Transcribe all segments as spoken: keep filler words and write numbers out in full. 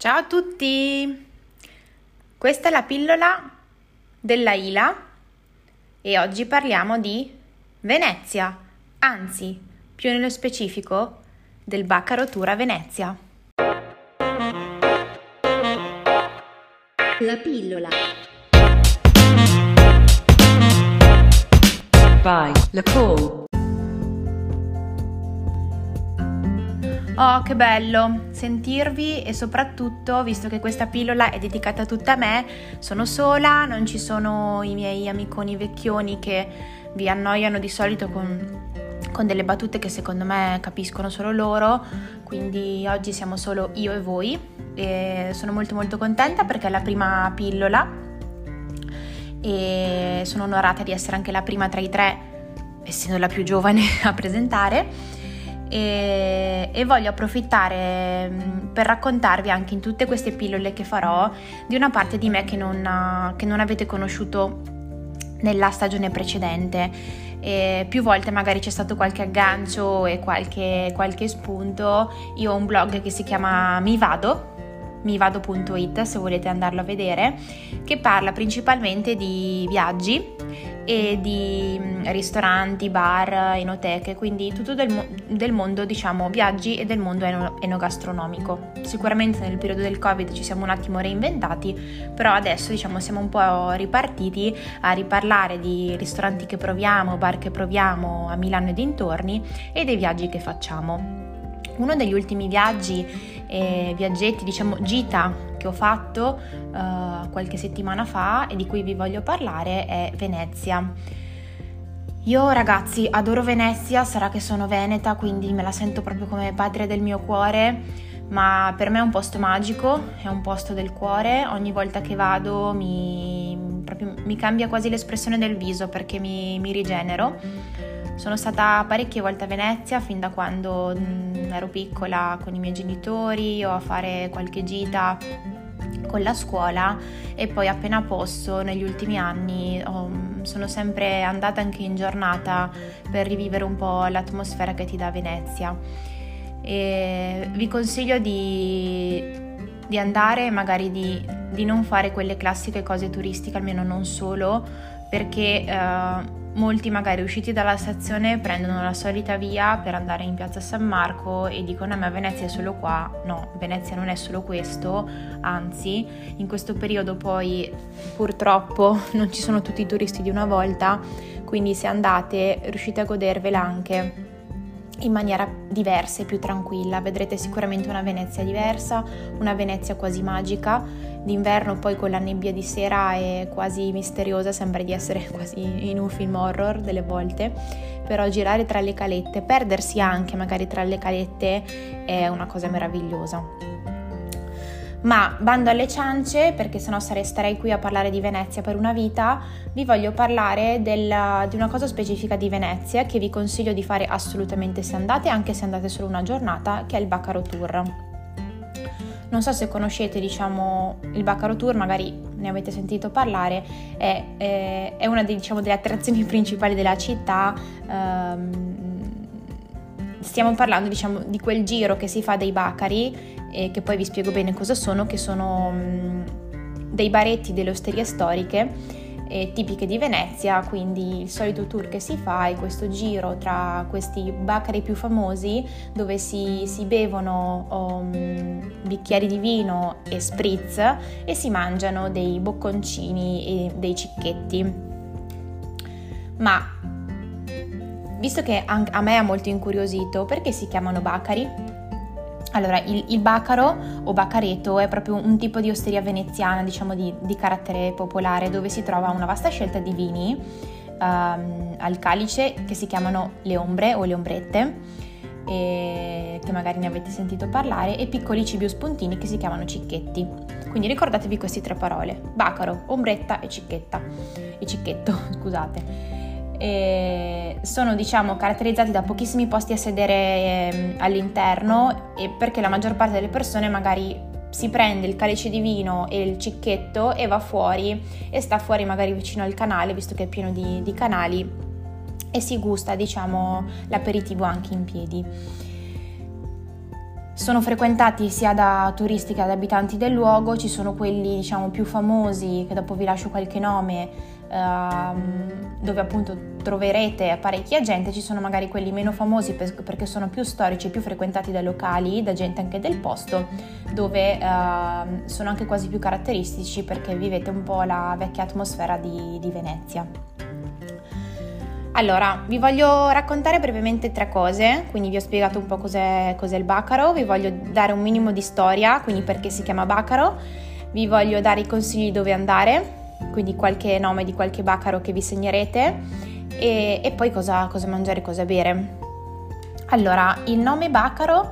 Ciao a tutti! Questa è la pillola della Ila e oggi parliamo di Venezia, anzi, più nello specifico, del Bacaro Tour a Venezia. La pillola. Vai, la call. Oh, che bello sentirvi e soprattutto, visto che questa pillola è dedicata tutta a me, sono sola, non ci sono i miei amiconi vecchioni che vi annoiano di solito con, con delle battute che secondo me capiscono solo loro, quindi oggi siamo solo io e voi e sono molto molto contenta perché è la prima pillola e sono onorata di essere anche la prima tra i tre, essendo la più giovane a presentare. E, e voglio approfittare per raccontarvi anche in tutte queste pillole che farò di una parte di me che non, che non avete conosciuto nella stagione precedente e più volte magari c'è stato qualche aggancio e qualche, qualche spunto. Io ho un blog che si chiama MiVado, mivado punto it se volete andarlo a vedere, che parla principalmente di viaggi e di ristoranti, bar, enoteche, quindi tutto del, mo- del mondo, diciamo, viaggi e del mondo eno- enogastronomico. Sicuramente nel periodo del Covid ci siamo un attimo reinventati, però adesso, diciamo, siamo un po' ripartiti a riparlare di ristoranti che proviamo, bar che proviamo a Milano e dintorni e dei viaggi che facciamo. Uno degli ultimi viaggi, eh, viaggetti, diciamo gita che ho fatto eh, qualche settimana fa e di cui vi voglio parlare è Venezia. Io ragazzi adoro Venezia, sarà che sono veneta quindi me la sento proprio come patria del mio cuore, ma per me è un posto magico, è un posto del cuore, ogni volta che vado mi, proprio, mi cambia quasi l'espressione del viso perché mi, mi rigenero. Sono stata parecchie volte a Venezia fin da quando mh, ero piccola con i miei genitori o a fare qualche gita con la scuola e poi appena posso negli ultimi anni oh, sono sempre andata anche in giornata per rivivere un po' l'atmosfera che ti dà Venezia. E vi consiglio di... di andare e magari di, di non fare quelle classiche cose turistiche, almeno non solo, perché eh, molti magari usciti dalla stazione prendono la solita via per andare in piazza San Marco e dicono ma Venezia è solo qua. No, Venezia non è solo questo, anzi in questo periodo poi purtroppo non ci sono tutti i turisti di una volta, quindi se andate riuscite a godervela anche in maniera diversa e più tranquilla. Vedrete sicuramente una Venezia diversa, una Venezia quasi magica, d'inverno poi con la nebbia di sera è quasi misteriosa, sembra di essere quasi in un film horror delle volte, però girare tra le calette, perdersi anche magari tra le calette è una cosa meravigliosa. Ma bando alle ciance, perché sennò sarei qui a parlare di Venezia per una vita, vi voglio parlare della, di una cosa specifica di Venezia che vi consiglio di fare assolutamente se andate, anche se andate solo una giornata, che è il Bacaro Tour. Non so se conoscete, diciamo, il Bacaro Tour, magari ne avete sentito parlare, è, è, è una dei, diciamo, delle attrazioni principali della città. Ehm, Stiamo parlando, diciamo, di quel giro che si fa dei bacari, eh, che poi vi spiego bene cosa sono, che sono mh, dei baretti delle osterie storiche eh, tipiche di Venezia, quindi il solito tour che si fa è questo giro tra questi bacari più famosi dove si, si bevono um, bicchieri di vino e spritz e si mangiano dei bocconcini e dei cicchetti. Ma visto che a me ha molto incuriosito, perché si chiamano bacari? Allora, il, il bacaro o bacareto è proprio un tipo di osteria veneziana, diciamo di, di carattere popolare, dove si trova una vasta scelta di vini um, al calice che si chiamano le ombre o le ombrette, e, che magari ne avete sentito parlare, e piccoli cibi o spuntini che si chiamano cicchetti. Quindi ricordatevi queste tre parole: bacaro, ombretta e cicchetta. E cicchetto, scusate. E sono, diciamo, caratterizzati da pochissimi posti a sedere eh, all'interno, e perché la maggior parte delle persone magari si prende il calice di vino e il cicchetto e va fuori e sta fuori magari vicino al canale, visto che è pieno di, di canali, e si gusta, diciamo, l'aperitivo anche in piedi. Sono frequentati sia da turisti che da abitanti del luogo, ci sono quelli diciamo più famosi, che dopo vi lascio qualche nome, ehm, dove appunto troverete parecchia gente, ci sono magari quelli meno famosi per, perché sono più storici e più frequentati da locali, da gente anche del posto, dove ehm, sono anche quasi più caratteristici perché vivete un po' la vecchia atmosfera di, di Venezia. Allora, vi voglio raccontare brevemente tre cose, quindi vi ho spiegato un po' cos'è, cos'è il Bacaro, vi voglio dare un minimo di storia, quindi perché si chiama Bacaro, vi voglio dare i consigli di dove andare, quindi qualche nome di qualche Bacaro che vi segnerete e, e poi cosa, cosa mangiare e cosa bere. Allora, il nome Bacaro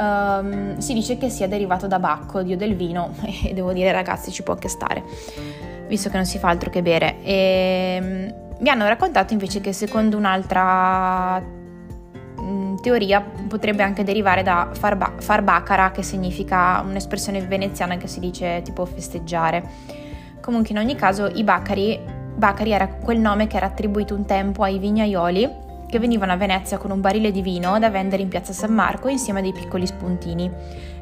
um, si dice che sia derivato da Bacco, dio del vino, e devo dire ragazzi ci può anche stare, visto che non si fa altro che bere. E, mi hanno raccontato invece che secondo un'altra teoria potrebbe anche derivare da farba- farbacara, che significa un'espressione veneziana che si dice tipo festeggiare. Comunque in ogni caso i bacari, bacari era quel nome che era attribuito un tempo ai vignaioli che venivano a Venezia con un barile di vino da vendere in piazza San Marco insieme a dei piccoli spuntini,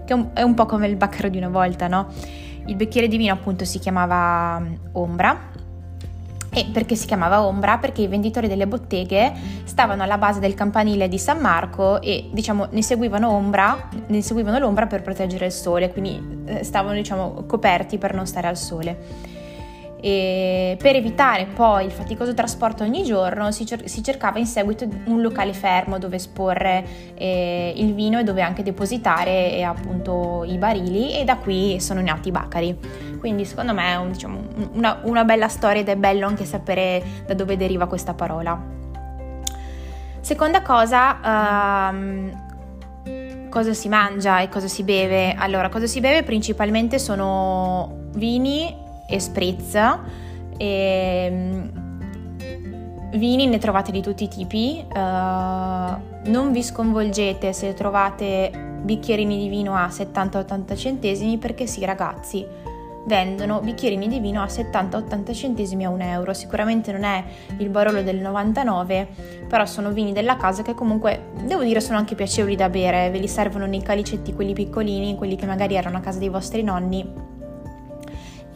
che è un po' come il baccaro di una volta, no? Il bicchiere di vino appunto si chiamava ombra. E perché si chiamava ombra? Perché i venditori delle botteghe stavano alla base del campanile di San Marco e diciamo ne seguivano ombra, ne seguivano l'ombra per proteggere il sole, quindi stavano diciamo coperti per non stare al sole. E per evitare poi il faticoso trasporto ogni giorno si, cer- si cercava in seguito un locale fermo dove esporre eh, il vino e dove anche depositare eh, appunto i barili, e da qui sono nati i bacari. Quindi secondo me è un, diciamo, una, una bella storia ed è bello anche sapere da dove deriva questa parola. Seconda cosa, ehm, cosa si mangia e cosa si beve? Allora, cosa si beve principalmente sono vini e spritz, e vini ne trovate di tutti i tipi. Uh, non vi sconvolgete se trovate bicchierini di vino a settanta ottanta centesimi, perché sì ragazzi, vendono bicchierini di vino a settanta ottanta centesimi a un euro. Sicuramente non è il Barolo del novantanove, però sono vini della casa che comunque devo dire sono anche piacevoli da bere, ve li servono nei calicetti quelli piccolini, quelli che magari erano a casa dei vostri nonni,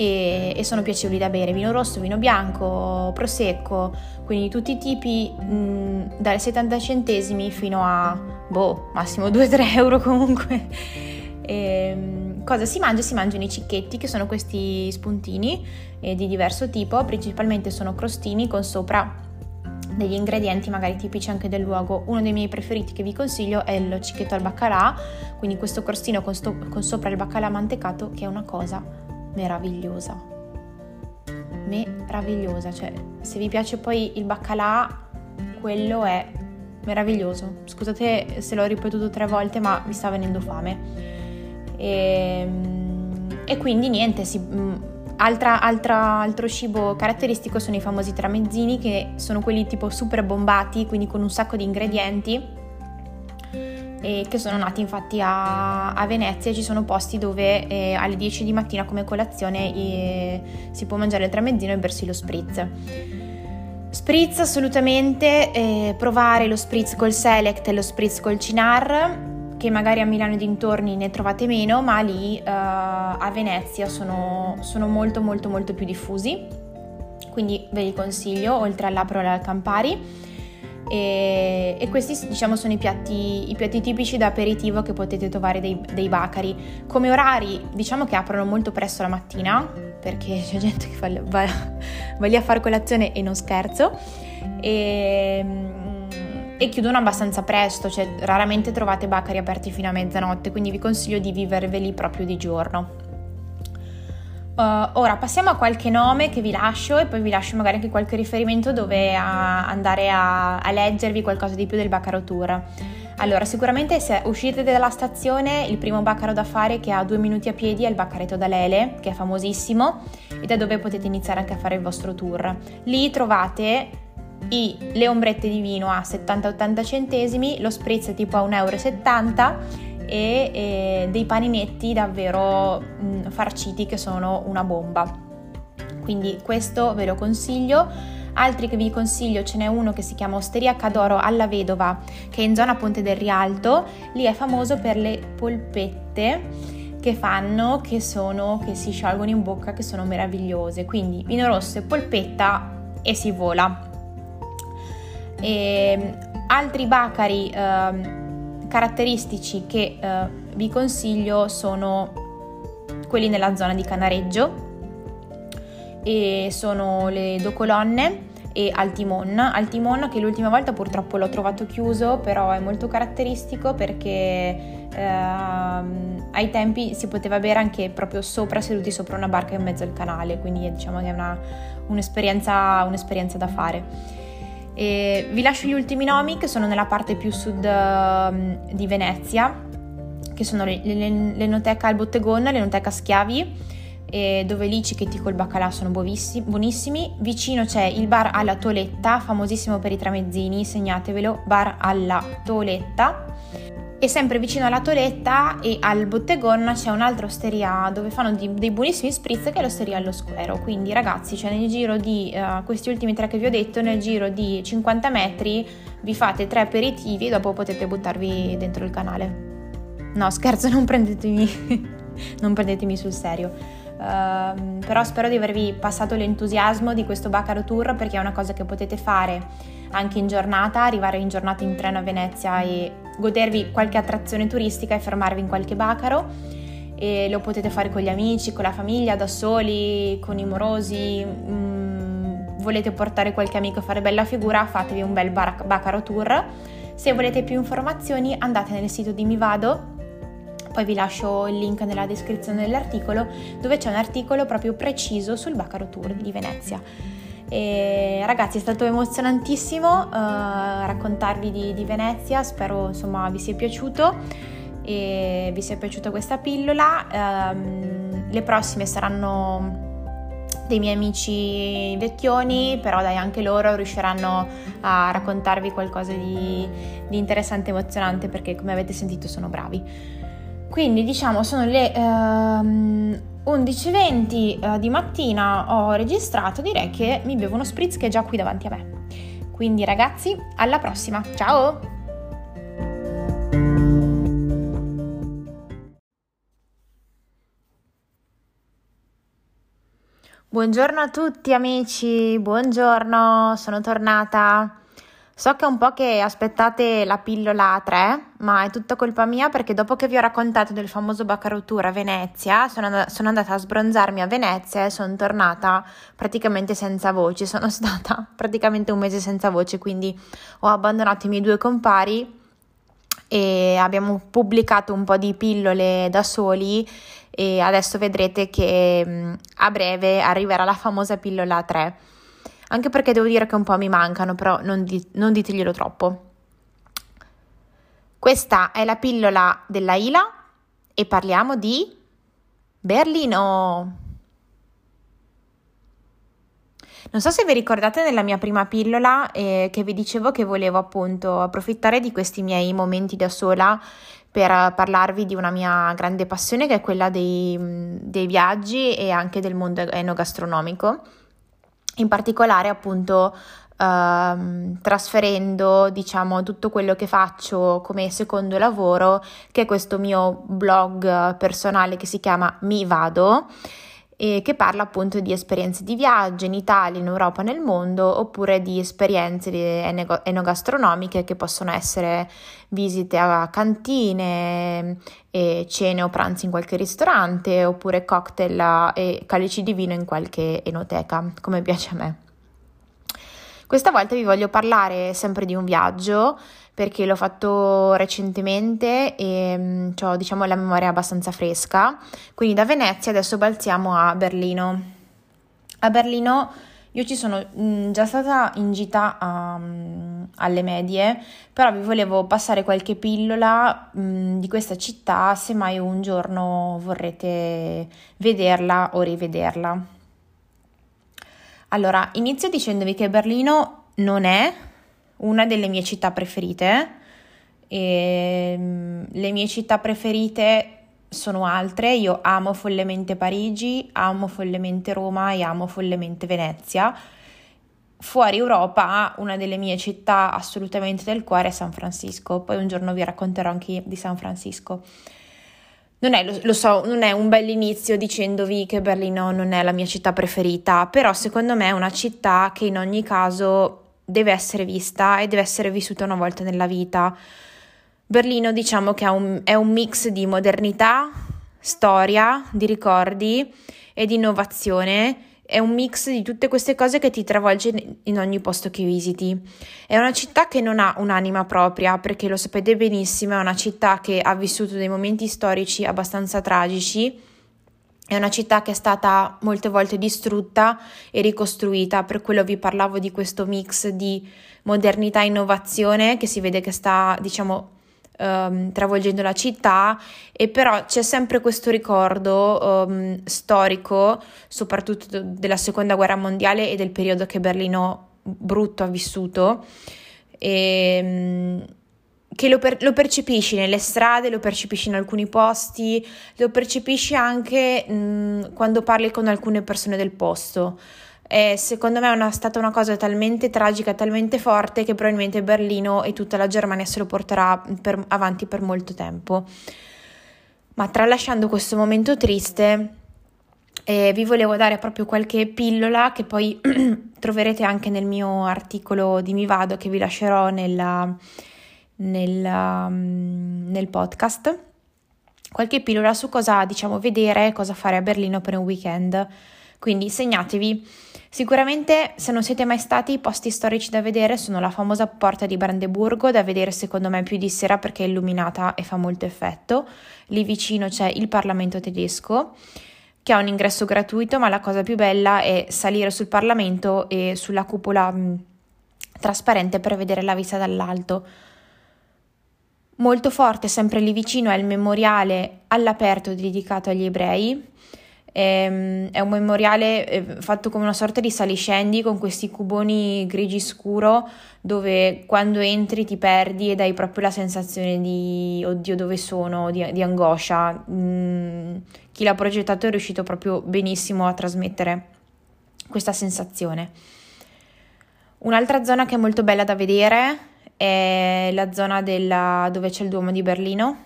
e sono piacevoli da bere. Vino rosso, vino bianco, prosecco, quindi tutti i tipi, mh, dalle settanta centesimi fino a boh, massimo due tre euro comunque. E, cosa si mangia? Si mangiano i cicchetti, che sono questi spuntini eh, di diverso tipo, principalmente sono crostini con sopra degli ingredienti magari tipici anche del luogo. Uno dei miei preferiti che vi consiglio è il cicchetto al baccalà, quindi questo crostino con, sto- con sopra il baccalà mantecato, che è una cosa meravigliosa, meravigliosa, cioè se vi piace poi il baccalà, quello è meraviglioso. Scusate se l'ho ripetuto tre volte, ma mi sta venendo fame. E, e quindi niente, si, altra, altra, altro cibo caratteristico sono i famosi tramezzini, che sono quelli tipo super bombati, quindi con un sacco di ingredienti, e che sono nati infatti a, a Venezia. Ci sono posti dove eh, alle dieci di mattina come colazione eh, si può mangiare il tramezzino e bersi lo spritz. Spritz assolutamente, eh, provare lo spritz col Select e lo spritz col Cynar, che magari a Milano e dintorni ne trovate meno, ma lì eh, a Venezia sono, sono molto molto molto più diffusi, quindi ve li consiglio, oltre all'Aperol e al Campari. E, e questi diciamo sono i piatti, i piatti tipici da aperitivo che potete trovare dei, dei bacari. Come orari diciamo che aprono molto presto la mattina, perché c'è gente che fa, va, va lì a fare colazione e non scherzo, e, e chiudono abbastanza presto, cioè raramente trovate bacari aperti fino a mezzanotte, quindi vi consiglio di viverveli proprio di giorno. Uh, ora passiamo a qualche nome che vi lascio, e poi vi lascio magari anche qualche riferimento dove a andare a, a leggervi qualcosa di più del Bacaro Tour. Allora, sicuramente se uscite dalla stazione il primo bacaro da fare, che ha due minuti a piedi, è il bacareto da Lele, che è famosissimo ed è dove potete iniziare anche a fare il vostro tour. Lì trovate i, le ombrette di vino a settanta ottanta centesimi, lo spritz tipo a un euro e settanta E, e dei paninetti davvero mh, farciti, che sono una bomba, quindi questo ve lo consiglio. Altri che vi consiglio, ce n'è uno che si chiama Osteria Cadoro alla Vedova, che è in zona Ponte del Rialto. Lì è famoso per le polpette che fanno, che sono, che si sciolgono in bocca, che sono meravigliose. Quindi vino rosso e polpetta e si vola. E altri bacari eh, caratteristici che eh, vi consiglio sono quelli nella zona di Canareggio, e sono le Do Colonne e Altimon. Altimon che l'ultima volta purtroppo l'ho trovato chiuso, però è molto caratteristico perché ehm, ai tempi si poteva bere anche proprio sopra, seduti sopra una barca in mezzo al canale, quindi diciamo che è una, un'esperienza, un'esperienza da fare. E vi lascio gli ultimi nomi che sono nella parte più sud um, di Venezia, che sono le, le, l'enoteca al bottegone, l'enoteca schiavi, e dove lì cicchetti col baccalà sono buonissimi. Vicino c'è il bar alla Toletta, famosissimo per i tramezzini, segnatevelo, bar alla Toletta. E sempre vicino alla Toletta e al bottegone c'è un'altra osteria dove fanno di, dei buonissimi spritz, che è l'osteria allo squero. Quindi ragazzi, cioè nel giro di uh, questi ultimi tre che vi ho detto, nel giro di cinquanta metri vi fate tre aperitivi e dopo potete buttarvi dentro il canale. No, scherzo, non prendetemi, non prendetemi sul serio. Uh, però spero di avervi passato l'entusiasmo di questo Bacaro Tour, perché è una cosa che potete fare anche in giornata, arrivare in giornata in treno a Venezia e godervi qualche attrazione turistica e fermarvi in qualche bacaro, e lo potete fare con gli amici, con la famiglia, da soli, con i morosi. Mm, volete portare qualche amico a fare bella figura, fatevi un bel bar- Bacaro Tour. Se volete più informazioni andate nel sito di MiVado, poi vi lascio il link nella descrizione dell'articolo, dove c'è un articolo proprio preciso sul Bacaro Tour di Venezia. E ragazzi, è stato emozionantissimo uh, raccontarvi di, di Venezia, spero insomma vi sia piaciuto e vi sia piaciuta questa pillola. Um, le prossime saranno dei miei amici vecchioni, però dai, anche loro riusciranno a raccontarvi qualcosa di, di interessante e emozionante, perché come avete sentito sono bravi. Quindi diciamo sono le... Um, undici e venti uh, di mattina ho registrato, direi che mi bevo uno spritz che è già qui davanti a me. Quindi ragazzi, alla prossima, ciao! Buongiorno a tutti amici, buongiorno, sono tornata. So che è un po' che aspettate la pillola tre, ma è tutta colpa mia, perché dopo che vi ho raccontato del famoso Bacaro Tour a Venezia, sono, and- sono andata a sbronzarmi a Venezia e sono tornata praticamente senza voce. Sono stata praticamente un mese senza voce, quindi ho abbandonato i miei due compari e abbiamo pubblicato un po' di pillole da soli, e adesso vedrete che a breve arriverà la famosa pillola tre. Anche perché devo dire che un po' mi mancano, però non, di- non diteglielo troppo. Questa è la pillola della Ila e parliamo di Berlino. Non so se vi ricordate nella mia prima pillola eh, che vi dicevo che volevo appunto approfittare di questi miei momenti da sola per parlarvi di una mia grande passione, che è quella dei, dei viaggi e anche del mondo enogastronomico. In particolare appunto ehm, trasferendo diciamo tutto quello che faccio come secondo lavoro, che è questo mio blog personale che si chiama MiVado, e che parla appunto di esperienze di viaggio in Italia, in Europa, nel mondo, oppure di esperienze enogastronomiche che possono essere visite a cantine, e cene o pranzi in qualche ristorante, oppure cocktail e calici di vino in qualche enoteca, come piace a me. Questa volta vi voglio parlare sempre di un viaggio, perché l'ho fatto recentemente e ho diciamo la memoria abbastanza fresca. Quindi da Venezia adesso balziamo a Berlino. A Berlino io ci sono già stata in gita um, alle medie, però vi volevo passare qualche pillola um, di questa città, se mai un giorno vorrete vederla o rivederla. Allora, inizio dicendovi che Berlino non è una delle mie città preferite, e le mie città preferite sono altre. Io amo follemente Parigi, amo follemente Roma e amo follemente Venezia, fuori Europa, una delle mie città assolutamente del cuore è San Francisco. Poi un giorno vi racconterò anche di San Francisco. Non è, lo, lo so, non è un bell'inizio dicendovi che Berlino non è la mia città preferita, però secondo me è una città che in ogni caso deve essere vista e deve essere vissuta una volta nella vita. Berlino, diciamo che è un, è un mix di modernità, storia, di ricordi e di innovazione. È un mix di tutte queste cose che ti travolge in ogni posto che visiti. È una città che non ha un'anima propria, perché lo sapete benissimo, è una città che ha vissuto dei momenti storici abbastanza tragici, è una città che è stata molte volte distrutta e ricostruita, per quello vi parlavo di questo mix di modernità e innovazione che si vede che sta, diciamo, Um, travolgendo la città, e però c'è sempre questo ricordo um, storico, soprattutto della seconda guerra mondiale e del periodo che Berlino brutto ha vissuto, e, um, che lo, per- lo percepisci nelle strade, lo percepisci in alcuni posti, lo percepisci anche um, quando parli con alcune persone del posto. E secondo me è una, stata una cosa talmente tragica, talmente forte, che probabilmente Berlino e tutta la Germania se lo porterà per, avanti per molto tempo. Ma tralasciando questo momento triste, eh, vi volevo dare proprio qualche pillola che poi troverete anche nel mio articolo di MiVado, che vi lascerò nella, nella, nel podcast, qualche pillola su cosa, diciamo, vedere, cosa fare a Berlino per un weekend. Quindi segnatevi. Sicuramente, se non siete mai stati, i posti storici da vedere sono la famosa Porta di Brandeburgo, da vedere secondo me più di sera perché è illuminata e fa molto effetto. Lì vicino c'è il Parlamento tedesco, che ha un ingresso gratuito, ma la cosa più bella è salire sul Parlamento e sulla cupola mh, trasparente per vedere la vista dall'alto. Molto forte, sempre lì vicino, è il memoriale all'aperto dedicato agli ebrei. È un memoriale fatto come una sorta di saliscendi con questi cuboni grigi scuro, dove quando entri ti perdi ed hai proprio la sensazione di oddio dove sono, di, di angoscia. Mm, chi l'ha progettato è riuscito proprio benissimo a trasmettere questa sensazione. Un'altra zona che è molto bella da vedere è la zona della, dove c'è il Duomo di Berlino.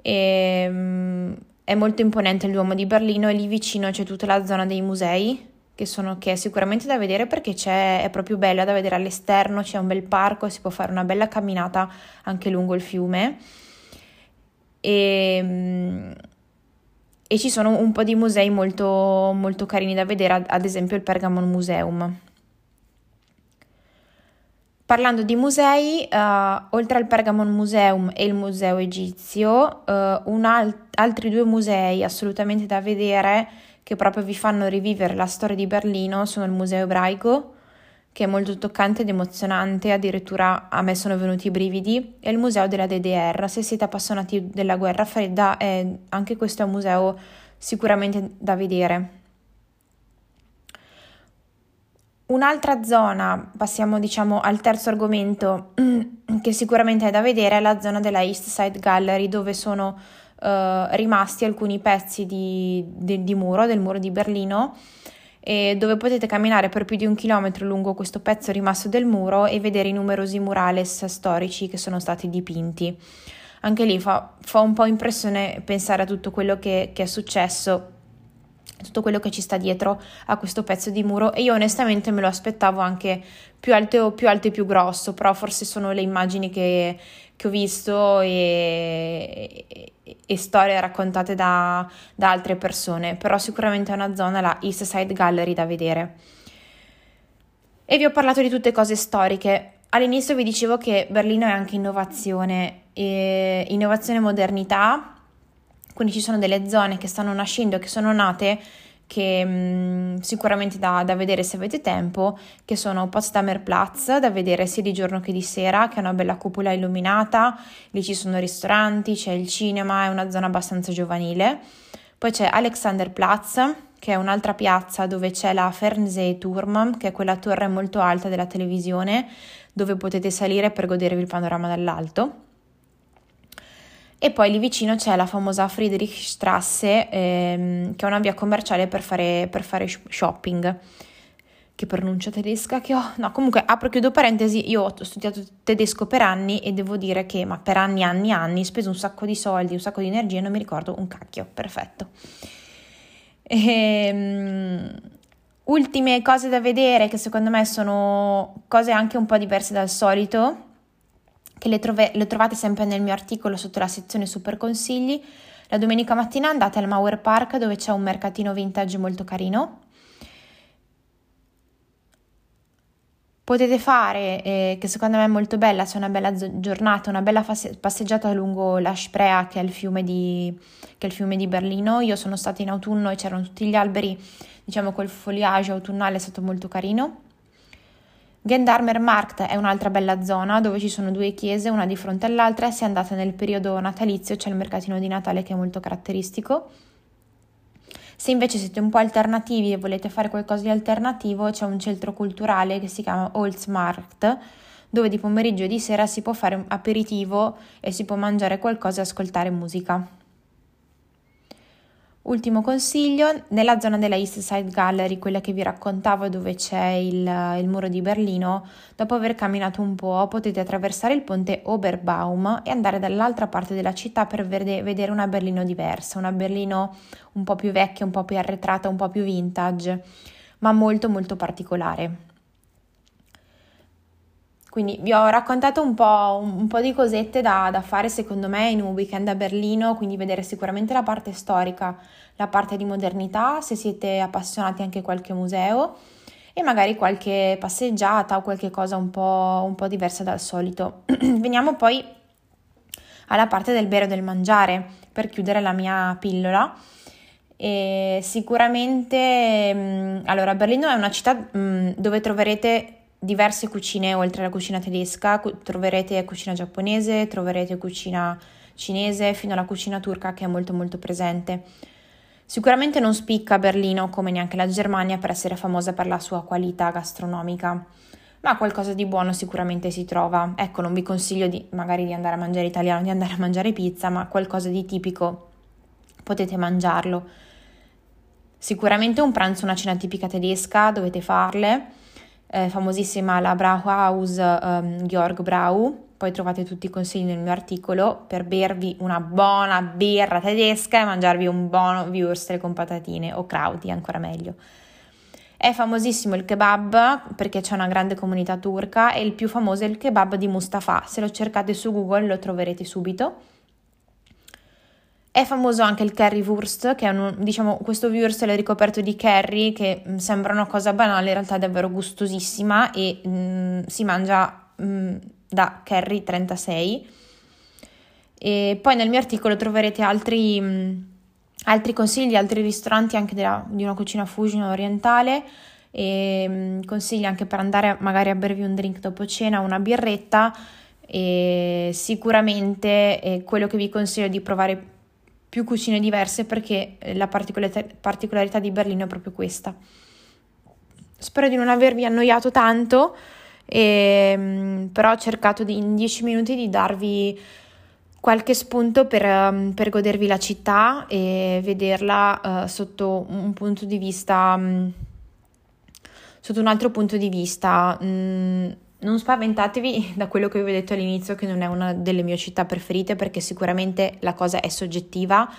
E, mm, È molto imponente il Duomo di Berlino, e lì vicino c'è tutta la zona dei musei, che sono che è sicuramente da vedere perché c'è, è proprio bella da vedere all'esterno, c'è un bel parco e si può fare una bella camminata anche lungo il fiume. E, e ci sono un po' di musei molto, molto carini da vedere, ad esempio il Pergamon Museum. Parlando di musei, uh, oltre al Pergamon Museum e il Museo Egizio, uh, un alt- altri due musei assolutamente da vedere, che proprio vi fanno rivivere la storia di Berlino, sono il Museo Ebraico, che è molto toccante ed emozionante, addirittura a me sono venuti i brividi, e il Museo della D D R. Se siete appassionati della guerra fredda, eh, anche questo è un museo sicuramente da vedere. Un'altra zona, passiamo diciamo al terzo argomento, che sicuramente è da vedere, è la zona della East Side Gallery, dove sono eh, rimasti alcuni pezzi di, di, di muro, del muro di Berlino, e dove potete camminare per più di un chilometro lungo questo pezzo rimasto del muro e vedere i numerosi murales storici che sono stati dipinti. Anche lì fa, fa un po' impressione pensare a tutto quello che, che è successo, tutto quello che ci sta dietro a questo pezzo di muro, e io onestamente me lo aspettavo anche più alto, più alto e più grosso, però forse sono le immagini che, che ho visto e, e, e storie raccontate da, da altre persone, però sicuramente è una zona, la East Side Gallery, da vedere. E vi ho parlato di tutte cose storiche. All'inizio vi dicevo che Berlino è anche innovazione, e innovazione e modernità. Quindi ci sono delle zone che stanno nascendo, che sono nate, che mh, sicuramente da, da vedere se avete tempo, che sono Potsdamer Platz, da vedere sia di giorno che di sera, che è una bella cupola illuminata, lì ci sono ristoranti, c'è il cinema, è una zona abbastanza giovanile. Poi c'è Alexanderplatz, che è un'altra piazza dove c'è la Fernsehturm, che è quella torre molto alta della televisione, dove potete salire per godervi il panorama dall'alto. E poi lì vicino c'è la famosa Friedrichstrasse, ehm, che è una via commerciale per fare, per fare shopping, che pronuncia tedesca che ho, no, comunque apro e chiudo parentesi, io ho studiato tedesco per anni e devo dire che, ma per anni, anni, anni, ho speso un sacco di soldi, un sacco di energie e non mi ricordo un cacchio, perfetto. Ehm... Ultime cose da vedere che secondo me sono cose anche un po' diverse dal solito, che le, trove, le trovate sempre nel mio articolo sotto la sezione super consigli. La domenica mattina andate al Mauer Park dove c'è un mercatino vintage molto carino. Potete fare, eh, che secondo me è molto bella, c'è una bella giornata, una bella fase- passeggiata lungo la Spree che è il fiume di, che è il fiume di Berlino. Io sono stata in autunno e c'erano tutti gli alberi, diciamo col foliage autunnale, è stato molto carino. Gendarmer Markt è un'altra bella zona dove ci sono due chiese, una di fronte all'altra, e se andate nel periodo natalizio c'è il mercatino di Natale che è molto caratteristico. Se invece siete un po' alternativi e volete fare qualcosa di alternativo, c'è un centro culturale che si chiama Holzmarkt, dove di pomeriggio e di sera si può fare un aperitivo e si può mangiare qualcosa e ascoltare musica. Ultimo consiglio, nella zona della East Side Gallery, quella che vi raccontavo dove c'è il, il muro di Berlino, dopo aver camminato un po' potete attraversare il ponte Oberbaum e andare dall'altra parte della città per vedere una Berlino diversa, una Berlino un po' più vecchia, un po' più arretrata, un po' più vintage, ma molto molto particolare. Quindi vi ho raccontato un po', un po' di cosette da, da fare secondo me in un weekend a Berlino, quindi vedere sicuramente la parte storica, la parte di modernità, se siete appassionati anche a qualche museo e magari qualche passeggiata o qualche cosa un po', un po' diversa dal solito. Veniamo poi alla parte del bere e del mangiare per chiudere la mia pillola. E sicuramente, allora, Berlino è una città dove troverete diverse cucine, oltre alla cucina tedesca troverete cucina giapponese, troverete cucina cinese, fino alla cucina turca che è molto molto presente. Sicuramente non spicca Berlino come neanche la Germania per essere famosa per la sua qualità gastronomica, ma qualcosa di buono sicuramente si trova. Ecco, non vi consiglio di magari di andare a mangiare italiano, di andare a mangiare pizza, ma qualcosa di tipico potete mangiarlo. Sicuramente un pranzo, una cena tipica tedesca dovete farle. Eh, famosissima la Brauhaus um, Georg Brau, poi trovate tutti i consigli nel mio articolo per bervi una buona birra tedesca e mangiarvi un buono Würstel con patatine o crauti, ancora meglio. È famosissimo il kebab perché c'è una grande comunità turca e il più famoso è il kebab di Mustafa, se lo cercate su Google lo troverete subito. È famoso anche il currywurst, che è un, diciamo, questo würstel è ricoperto di curry che mh, sembra una cosa banale, in realtà è davvero gustosissima e mh, si mangia mh, da curry trentasei. E poi nel mio articolo troverete altri, mh, altri consigli di altri ristoranti anche della, di una cucina fusion orientale e mh, consigli anche per andare magari a bervi un drink dopo cena, una birretta, e sicuramente eh, quello che vi consiglio è di provare più cucine diverse perché la particolarità di Berlino è proprio questa. Spero di non avervi annoiato tanto, e, però ho cercato di, in dieci minuti di darvi qualche spunto per, per godervi la città e vederla uh, sotto un punto di vista, um, sotto un altro punto di vista. Mm, Non spaventatevi da quello che vi ho detto all'inizio che non è una delle mie città preferite perché sicuramente la cosa è soggettiva,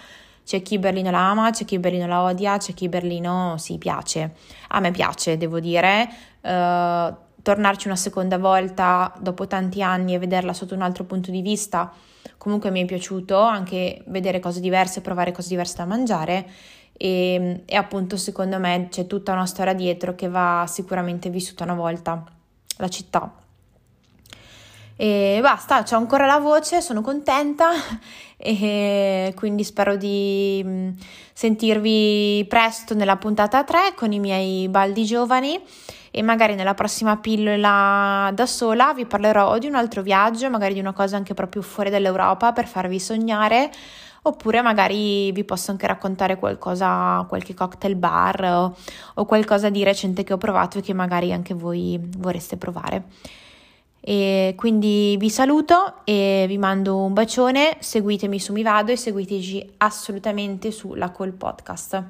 c'è chi Berlino la ama, c'è chi Berlino la odia, c'è chi Berlino si piace. A me piace, devo dire, eh, tornarci una seconda volta dopo tanti anni e vederla sotto un altro punto di vista, comunque mi è piaciuto anche vedere cose diverse, provare cose diverse da mangiare. E, e appunto secondo me c'è tutta una storia dietro che va sicuramente vissuta una volta. La città e basta, c'ho ancora la voce, sono contenta e quindi spero di sentirvi presto nella puntata tre con i miei baldi giovani e magari nella prossima pillola da sola vi parlerò o di un altro viaggio, magari di una cosa anche proprio fuori dall'Europa per farvi sognare, oppure magari vi posso anche raccontare qualcosa, qualche cocktail bar o, o qualcosa di recente che ho provato e che magari anche voi vorreste provare. E quindi vi saluto e vi mando un bacione, seguitemi su MiVado e seguiteci assolutamente su La Call Podcast.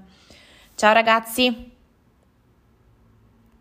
Ciao ragazzi!